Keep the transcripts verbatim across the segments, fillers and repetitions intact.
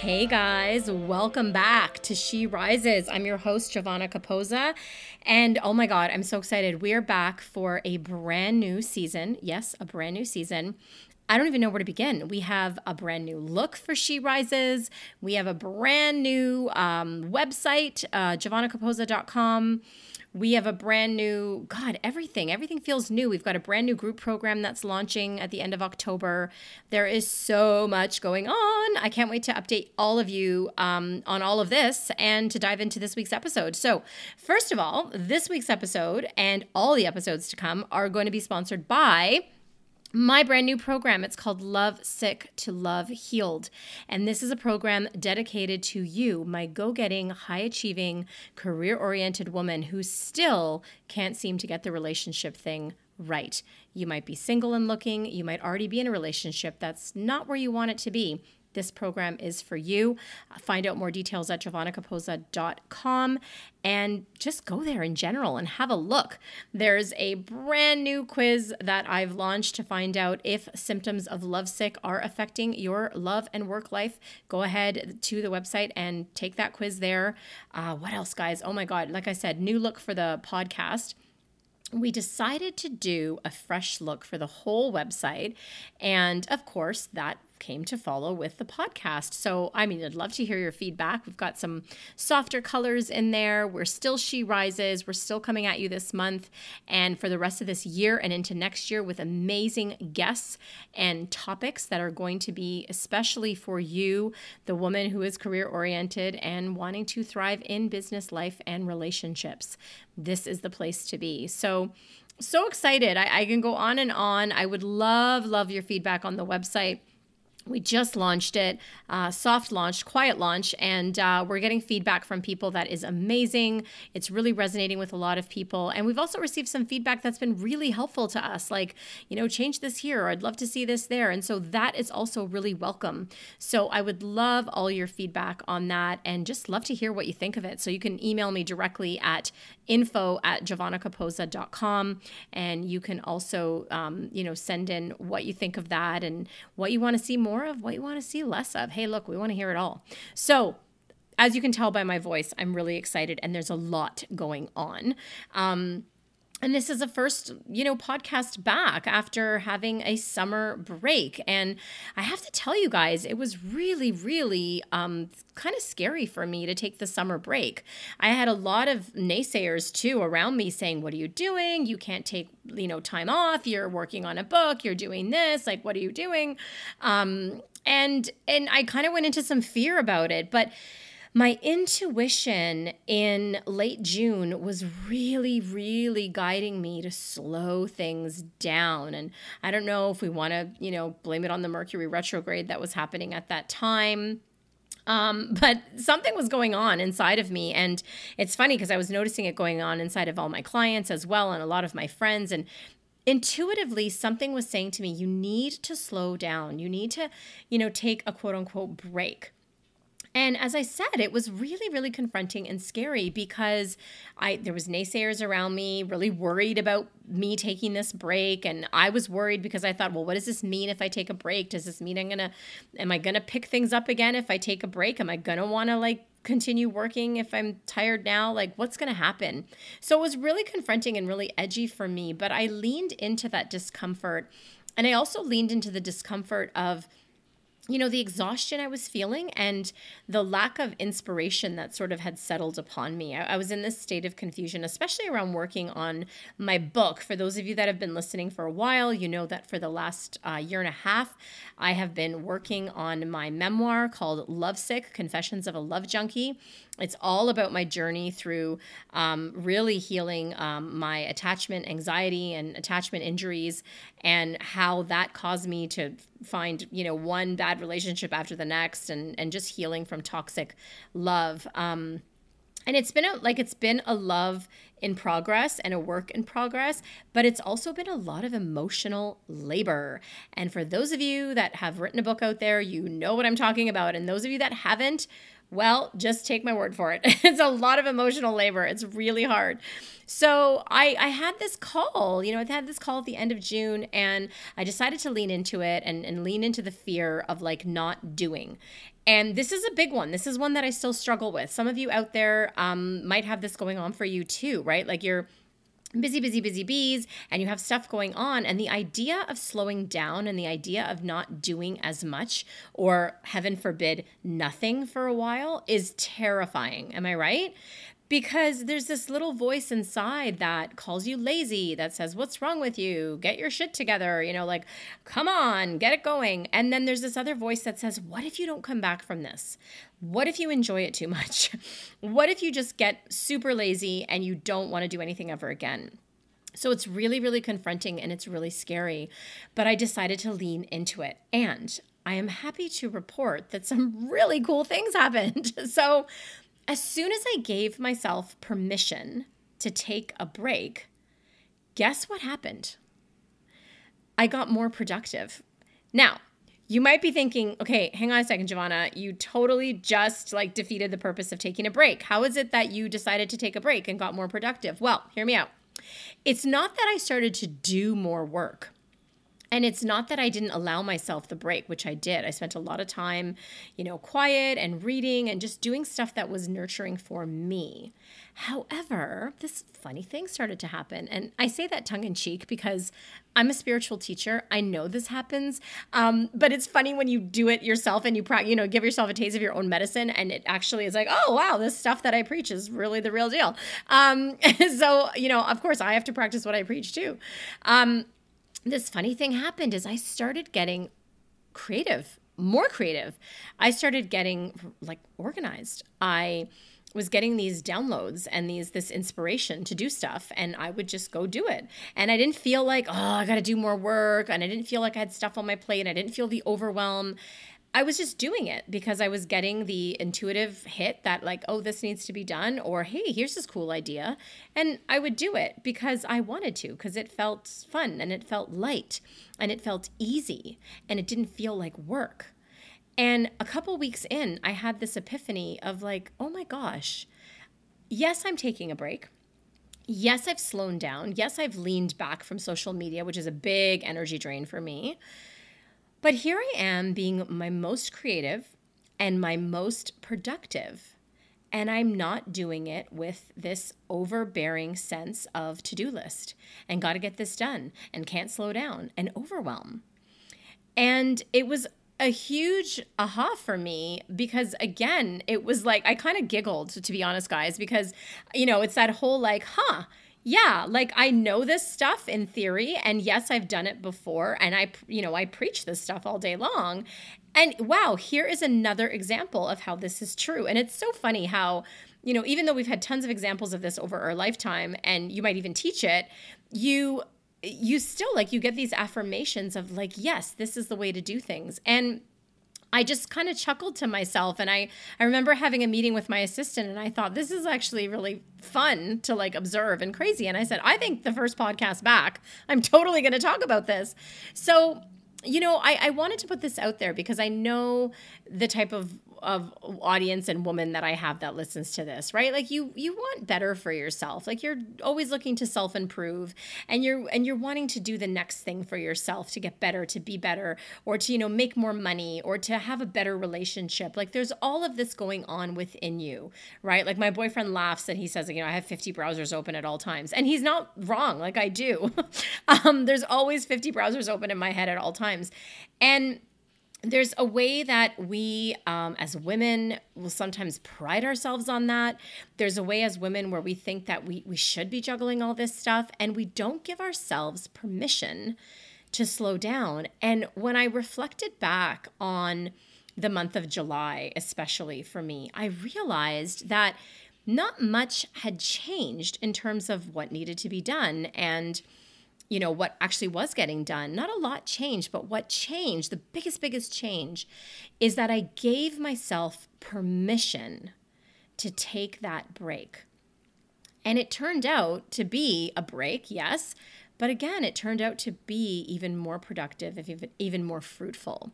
Hey guys, welcome back to She Rises. I'm your host, Giovanna Caposa, and oh my God, I'm so excited. We are back for a brand new season. Yes, a brand new season. I don't even know where to begin. We have a brand new look for She Rises. We have a brand new um, website, uh, giovanna caposa dot com. We have a brand new, God, everything. Everything feels new. We've got a brand new group program that's launching at the end of October. There is so much going on. I can't wait to update all of you um, on all of this and to dive into this week's episode. So first of all, this week's episode and all the episodes to come are going to be sponsored by my brand new program. It's called Love Sick to Love Healed. And this is a program dedicated to you, my go-getting, high-achieving, career-oriented woman who still can't seem to get the relationship thing right. You might be single and looking. You might already be in a relationship that's not where you want it to be. This program is for you. Find out more details at giovanna caposa dot com and just go there in general and have a look. There's a brand new quiz that I've launched to find out if symptoms of lovesick are affecting your love and work life. Go ahead to the website and take that quiz there. Uh, what else, guys? Oh my God. Like I said, new look for the podcast. We decided to do a fresh look for the whole website. And of course, that came to follow with the podcast. So, I mean, I'd love to hear your feedback. We've got some softer colors in there. We're still She Rises. We're still coming at you this month and for the rest of this year and into next year with amazing guests and topics that are going to be especially for you, the woman who is career-oriented and wanting to thrive in business, life, and relationships. This is the place to be. So, so excited. I, I can go on and on. I would love, love your feedback on the website. We just launched it, uh, soft launch, quiet launch, and uh, we're getting feedback from people that is amazing. It's really resonating with a lot of people. And we've also received some feedback that's been really helpful to us, like, you know, change this here, or I'd love to see this there. And so that is also really welcome. So I would love all your feedback on that and just love to hear what you think of it. So you can email me directly at info at giovanna caposa dot com, and you can also, um, you know, send in what you think of that and what you want to see more of, what you want to see less of. Hey, look, we want to hear it all. So as you can tell by my voice, I'm really excited and there's a lot going on. Um, and this is the first, you know, podcast back after having a summer break. And I have to tell you guys, it was really, really um, kind of scary for me to take the summer break. I had a lot of naysayers too around me saying, what are you doing? You can't take, you know, time off. You're working on a book. You're doing this. Like, what are you doing? Um, and and I kind of went into some fear about it. But my intuition in late June was really, really guiding me to slow things down. And I don't know if we want to, you know, blame it on the Mercury retrograde that was happening at that time. Um, but something was going on inside of me. And it's funny because I was noticing it going on inside of all my clients as well and a lot of my friends. And intuitively, something was saying to me, you need to slow down. You need to, you know, take a quote unquote break. And as I said, it was really, really confronting and scary because I there was naysayers around me, really worried about me taking this break. And I was worried because I thought, well, what does this mean if I take a break? Does this mean I'm going to, am I going to pick things up again if I take a break? Am I going to want to like continue working if I'm tired now? Like, what's going to happen? So it was really confronting and really edgy for me. But I leaned into that discomfort. And I also leaned into the discomfort of, you know, the exhaustion I was feeling and the lack of inspiration that sort of had settled upon me. I, I was in this state of confusion, especially around working on my book. For those of you that have been listening for a while, you know that for the last uh, year and a half, I have been working on my memoir called Lovesick, Confessions of a Love Junkie. It's all about my journey through um, really healing um, my attachment anxiety and attachment injuries and how that caused me to find, you know, one bad relationship after the next, and, and just healing from toxic love. Um, and it's been a, like, it's been a love in progress and a work in progress, but it's also been a lot of emotional labor. And for those of you that have written a book out there, you know what I'm talking about. And those of you that haven't, well, just take my word for it. It's a lot of emotional labor. It's really hard. So I, I had this call, you know, I had this call at the end of June, and I decided to lean into it and, and lean into the fear of like not doing. And this is a big one. This is one that I still struggle with. Some of you out there um, might have this going on for you too, right? Like you're busy, busy, busy bees, and you have stuff going on. And the idea of slowing down and the idea of not doing as much, or heaven forbid, nothing for a while, is terrifying. Am I right? Because there's this little voice inside that calls you lazy, that says, what's wrong with you? Get your shit together. You know, like, come on, get it going. And then there's this other voice that says, what if you don't come back from this? What if you enjoy it too much? What if you just get super lazy and you don't want to do anything ever again? So it's really, really confronting, and it's really scary. But I decided to lean into it. And I am happy to report that some really cool things happened. So as soon as I gave myself permission to take a break, guess what happened? I got more productive. Now, you might be thinking, okay, hang on a second, Giovanna, you totally just like defeated the purpose of taking a break. How is it that you decided to take a break and got more productive? Well, hear me out. It's not that I started to do more work. And it's not that I didn't allow myself the break, which I did. I spent a lot of time, you know, quiet and reading and just doing stuff that was nurturing for me. However, this funny thing started to happen. And I say that tongue in cheek because I'm a spiritual teacher. I know this happens. Um, but it's funny when you do it yourself and you, you know, give yourself a taste of your own medicine. And it actually is like, oh, wow, this stuff that I preach is really the real deal. Um, so, you know, of course, I have to practice what I preach too. Um This funny thing happened is I started getting creative, more creative. I started getting like organized. I was getting these downloads and these this inspiration to do stuff, and I would just go do it. And I didn't feel like, oh, I got to do more work, and I didn't feel like I had stuff on my plate, and I didn't feel the overwhelm. I was just doing it because I was getting the intuitive hit that like, oh, this needs to be done, or hey, here's this cool idea. And I would do it because I wanted to, because it felt fun and it felt light and it felt easy and it didn't feel like work. And a couple weeks in, I had this epiphany of like, oh my gosh, yes, I'm taking a break. Yes, I've slowed down. Yes, I've leaned back from social media, which is a big energy drain for me. But here I am being my most creative and my most productive, and I'm not doing it with this overbearing sense of to-do list and got to get this done and can't slow down and overwhelm. And it was a huge aha for me because, again, it was like I kind of giggled, to be honest, guys, because, you know, it's that whole like, huh, yeah, like I know this stuff in theory, and yes, I've done it before, and I, you know, I preach this stuff all day long, and wow, here is another example of how this is true. And it's so funny how, you know, even though we've had tons of examples of this over our lifetime, and you might even teach it, you, you still like you get these affirmations of like, yes, this is the way to do things. And I just kind of chuckled to myself, and I, I remember having a meeting with my assistant, and I thought, this is actually really fun to like observe and crazy. And I said, I think the first podcast back, I'm totally going to talk about this. So, you know, I, I wanted to put this out there because I know the type of, of audience and woman that I have that listens to this, right? Like you, you want better for yourself. Like you're always looking to self-improve, and you're, and you're wanting to do the next thing for yourself to get better, to be better, or to, you know, make more money, or to have a better relationship. Like there's all of this going on within you, right? Like my boyfriend laughs and he says, you know, I have fifty browsers open at all times, and he's not wrong. Like I do. um, there's always fifty browsers open in my head at all times. And there's a way that we, um, as women, will sometimes pride ourselves on that. There's a way as women where we think that we, we should be juggling all this stuff, and we don't give ourselves permission to slow down. And when I reflected back on the month of July, especially for me, I realized that not much had changed in terms of what needed to be done and you know, what actually was getting done, not a lot changed, but what changed, the biggest, biggest change is that I gave myself permission to take that break. And it turned out to be a break, yes, but again, it turned out to be even more productive, even even more fruitful.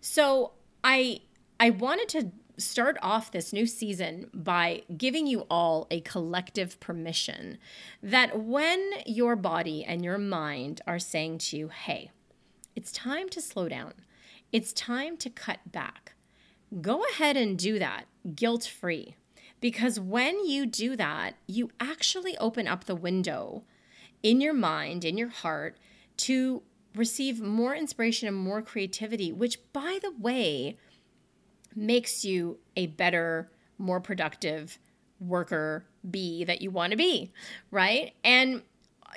So I I wanted to start off this new season by giving you all a collective permission that when your body and your mind are saying to you, hey, it's time to slow down, it's time to cut back, go ahead and do that guilt-free. Because when you do that, you actually open up the window in your mind, in your heart, to receive more inspiration and more creativity, which, by the way, makes you a better, more productive worker bee that you want to be, right? And,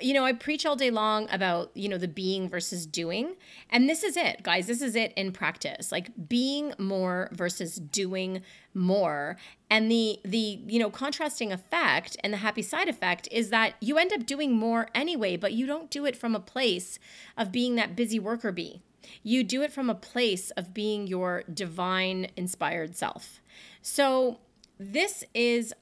you know, I preach all day long about, you know, the being versus doing. And this is it, guys. This is it in practice, like being more versus doing more. And the, the you know, contrasting effect and the happy side effect is that you end up doing more anyway, but you don't do it from a place of being that busy worker bee. You do it from a place of being your divine inspired self. So this is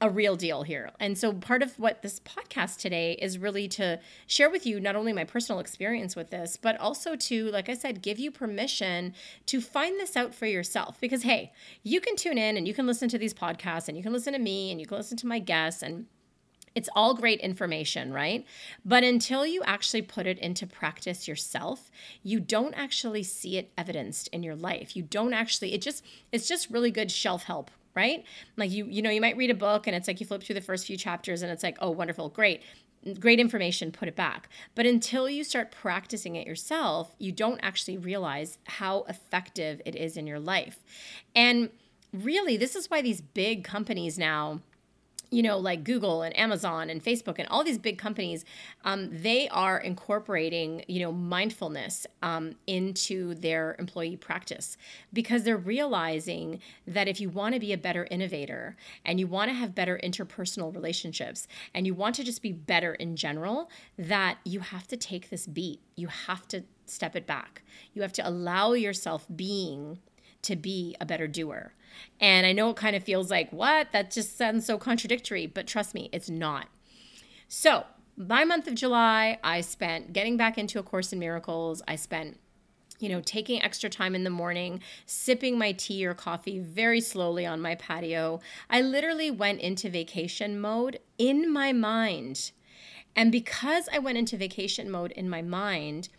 a real deal here. And so part of what this podcast today is really to share with you, not only my personal experience with this, but also to, like I said, give you permission to find this out for yourself. Because, hey, you can tune in and you can listen to these podcasts and you can listen to me and you can listen to my guests, and it's all great information, right? But until you actually put it into practice yourself, you don't actually see it evidenced in your life. You don't actually, it just, it's just really good shelf help, right? Like you, you know, you might read a book and it's like you flip through the first few chapters and it's like, oh, wonderful, great, great information, put it back. But until you start practicing it yourself, you don't actually realize how effective it is in your life. And really, this is why these big companies now, you know, like Google and Amazon and Facebook and all these big companies, um, they are incorporating, you know, mindfulness um, into their employee practice, because they're realizing that if you want to be a better innovator and you want to have better interpersonal relationships and you want to just be better in general, that you have to take this beat. You have to step it back. You have to allow yourself being to be a better doer. And I know it kind of feels like, what? That just sounds so contradictory, but trust me, it's not. So my month of July, I spent getting back into A Course in Miracles. I spent, you know, taking extra time in the morning, sipping my tea or coffee very slowly on my patio. I literally went into vacation mode in my mind. And because I went into vacation mode in my mind,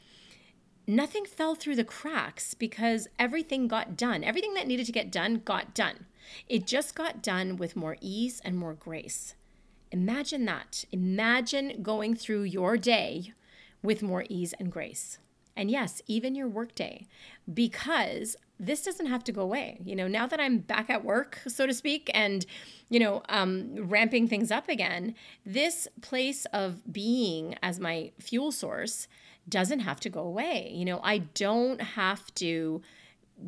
nothing fell through the cracks, because everything got done. Everything that needed to get done got done. It just got done with more ease and more grace. Imagine that. Imagine going through your day with more ease and grace. And yes, even your workday, because this doesn't have to go away. You know, now that I'm back at work, so to speak, and, you know, um, ramping things up again, this place of being as my fuel source doesn't have to go away. You know, I don't have to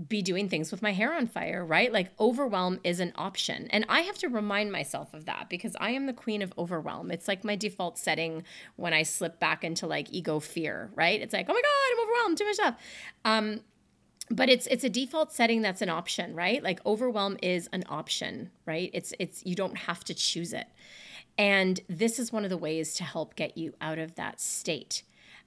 be doing things with my hair on fire, right? Like overwhelm is an option. And I have to remind myself of that, because I am the queen of overwhelm. It's like my default setting when I slip back into like ego fear, right? It's like, oh my God, I'm overwhelmed, too much stuff. Um, But it's it's a default setting that's an option, right? Like overwhelm is an option, right? It's it's you don't have to choose it. And this is one of the ways to help get you out of that state.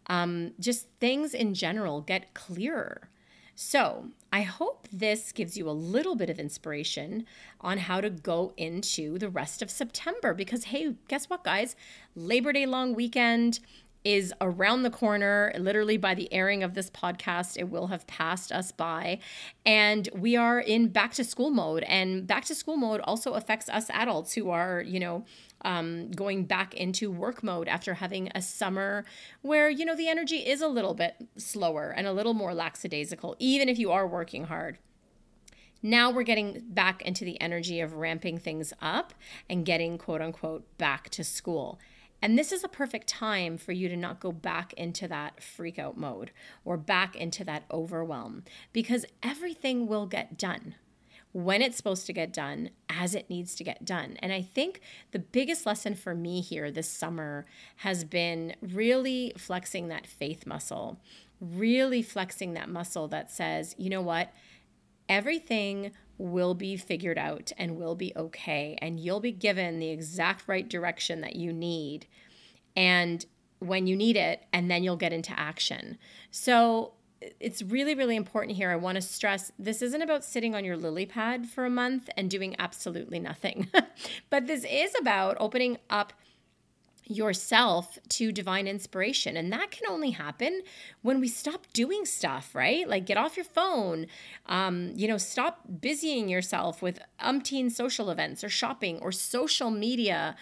Um, just things in general get clearer. So I hope this gives you a little bit of inspiration on how to go into the rest of September, because, hey, guess what, guys? Labor Day long weekend is around the corner. Literally by the airing of this podcast, it will have passed us by. And we are in back to school mode. And back to school mode also affects us adults who are, you know, um, going back into work mode after having a summer where, you know, the energy is a little bit slower and a little more lackadaisical, even if you are working hard. Now we're getting back into the energy of ramping things up and getting, quote unquote, back to school. And this is a perfect time for you to not go back into that freak out mode or back into that overwhelm, because everything will get done when it's supposed to get done as it needs to get done. And I think the biggest lesson for me here this summer has been really flexing that faith muscle, really flexing that muscle that says, you know what, everything will be figured out and will be okay, and you'll be given the exact right direction that you need and when you need it, and then you'll get into action. So it's really, really important here. I want to stress this isn't about sitting on your lily pad for a month and doing absolutely nothing, but this is about opening up yourself to divine inspiration. And that can only happen when we stop doing stuff, right? Like get off your phone, um, you know, stop busying yourself with umpteen social events or shopping or social media,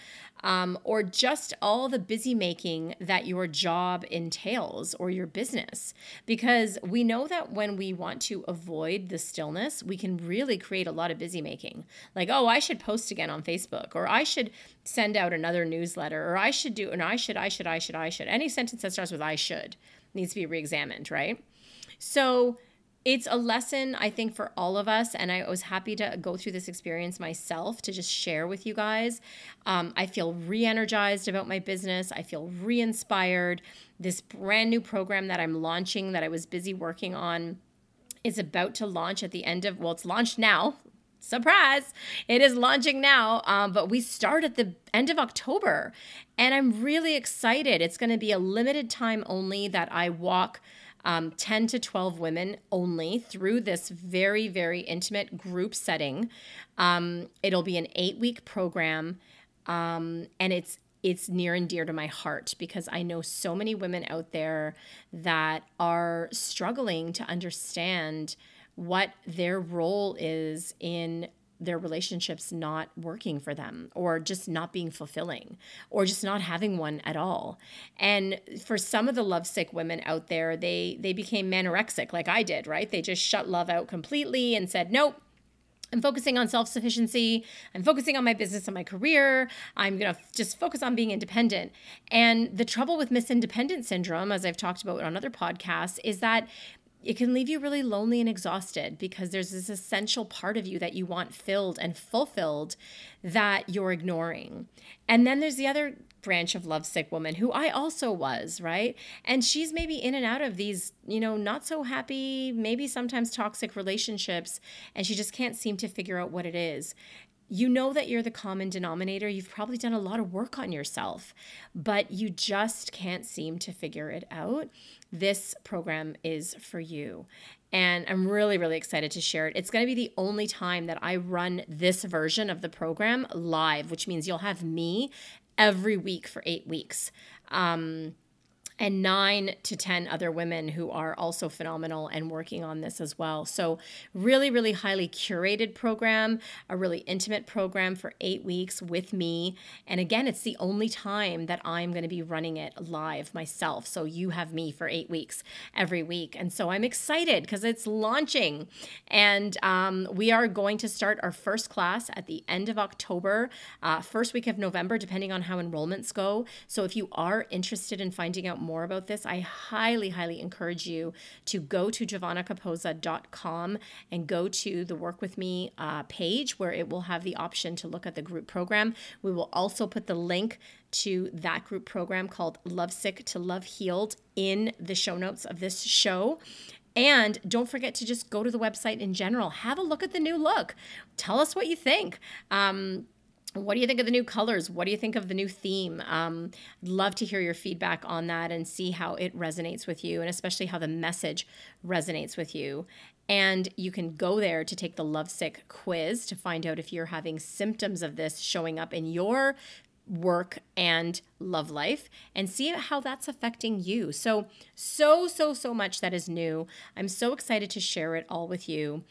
um, or just all the busy making that your job entails or your business. Because we know that when we want to avoid the stillness, we can really create a lot of busy making. Like, oh, I should post again on Facebook, or I should send out another newsletter, or I should do, and I should, I should, I should, I should. Any sentence that starts with I should needs to be reexamined, right? So it's a lesson, I think, for all of us, and I was happy to go through this experience myself to just share with you guys. Um, I feel re-energized about my business. I feel re-inspired. This brand new program that I'm launching that I was busy working on is about to launch at the end of, well, it's launched now. Surprise! It is launching now, um, but we start at the end of October, and I'm really excited. It's going to be a limited time only that I walk Um, ten to twelve women only through this very, very intimate group setting. Um, it'll be an eight-week program, um, and it's it's near and dear to my heart because I know so many women out there that are struggling to understand what their role is in their relationships not working for them, or just not being fulfilling, or just not having one at all. And for some of the lovesick women out there, they they became manorexic like I did, right? They just shut love out completely and said, nope, I'm focusing on self-sufficiency. I'm focusing on my business and my career. I'm going to f- just focus on being independent. And the trouble with misindependent syndrome, as I've talked about on other podcasts, is that it can leave you really lonely and exhausted because there's this essential part of you that you want filled and fulfilled that you're ignoring. And then there's the other branch of lovesick woman who I also was, right? And she's maybe in and out of these, you know, not so happy, maybe sometimes toxic relationships, and she just can't seem to figure out what it is. You know that you're the common denominator. You've probably done a lot of work on yourself, but you just can't seem to figure it out. This program is for you. And I'm really, really excited to share it. It's going to be the only time that I run this version of the program live, which means you'll have me every week for eight weeks. Um, and nine to ten other women who are also phenomenal and working on this as well. So really, really highly curated program, a really intimate program for eight weeks with me. And again, it's the only time that I'm going to be running it live myself. So you have me for eight weeks every week. And so I'm excited because it's launching. And um, we are going to start our first class at the end of October, uh, first week of November, depending on how enrollments go. So if you are interested in finding out more more about this, I highly, highly encourage you to go to giovanna caposa dot com and go to the Work With Me uh, page where it will have the option to look at the group program. We will also put the link to that group program called Love Sick to Love Healed in the show notes of this show. And don't forget to just go to the website in general. Have a look at the new look. Tell us what you think. Um, What do you think of the new colors? What do you think of the new theme? Um, I'd love to hear your feedback on that and see how it resonates with you, and especially how the message resonates with you. And you can go there to take the Lovesick quiz to find out if you're having symptoms of this showing up in your work and love life, and see how that's affecting you. So, so, so, so much that is new. I'm so excited to share it all with you.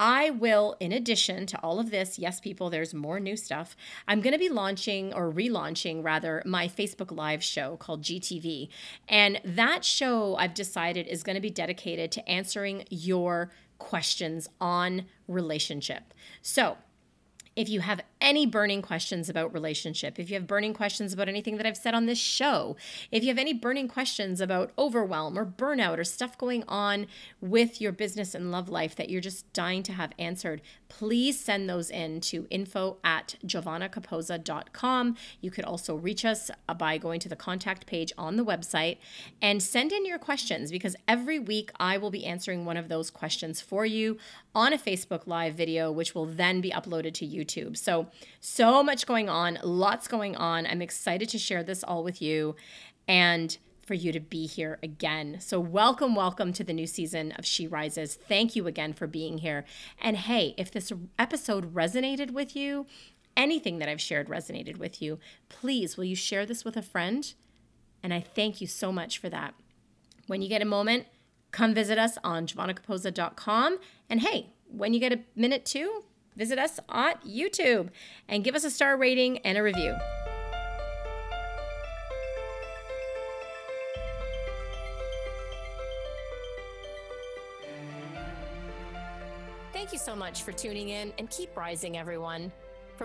I will, in addition to all of this, yes, people, there's more new stuff. I'm going to be launching or relaunching, rather, my Facebook Live show called G T V. And that show, I've decided, is going to be dedicated to answering your questions on relationship. So If you have any burning questions about relationship, if you have burning questions about anything that I've said on this show, if you have any burning questions about overwhelm or burnout or stuff going on with your business and love life that you're just dying to have answered, please send those in to info at giovanna caposa dot com. You could also reach us by going to the contact page on the website and send in your questions, because every week I will be answering one of those questions for you on a Facebook Live video, which will then be uploaded to YouTube. So, so much going on, lots going on. I'm excited to share this all with you and for you to be here again. So welcome, welcome to the new season of She Rises. Thank you again for being here. And hey, if this episode resonated with you, anything that I've shared resonated with you, please, will you share this with a friend? And I thank you so much for that. When you get a moment, come visit us on giovanna caposa dot com. And hey, when you get a minute too, visit us on YouTube and give us a star rating and a review. Thank you so much for tuning in, and keep rising, everyone. For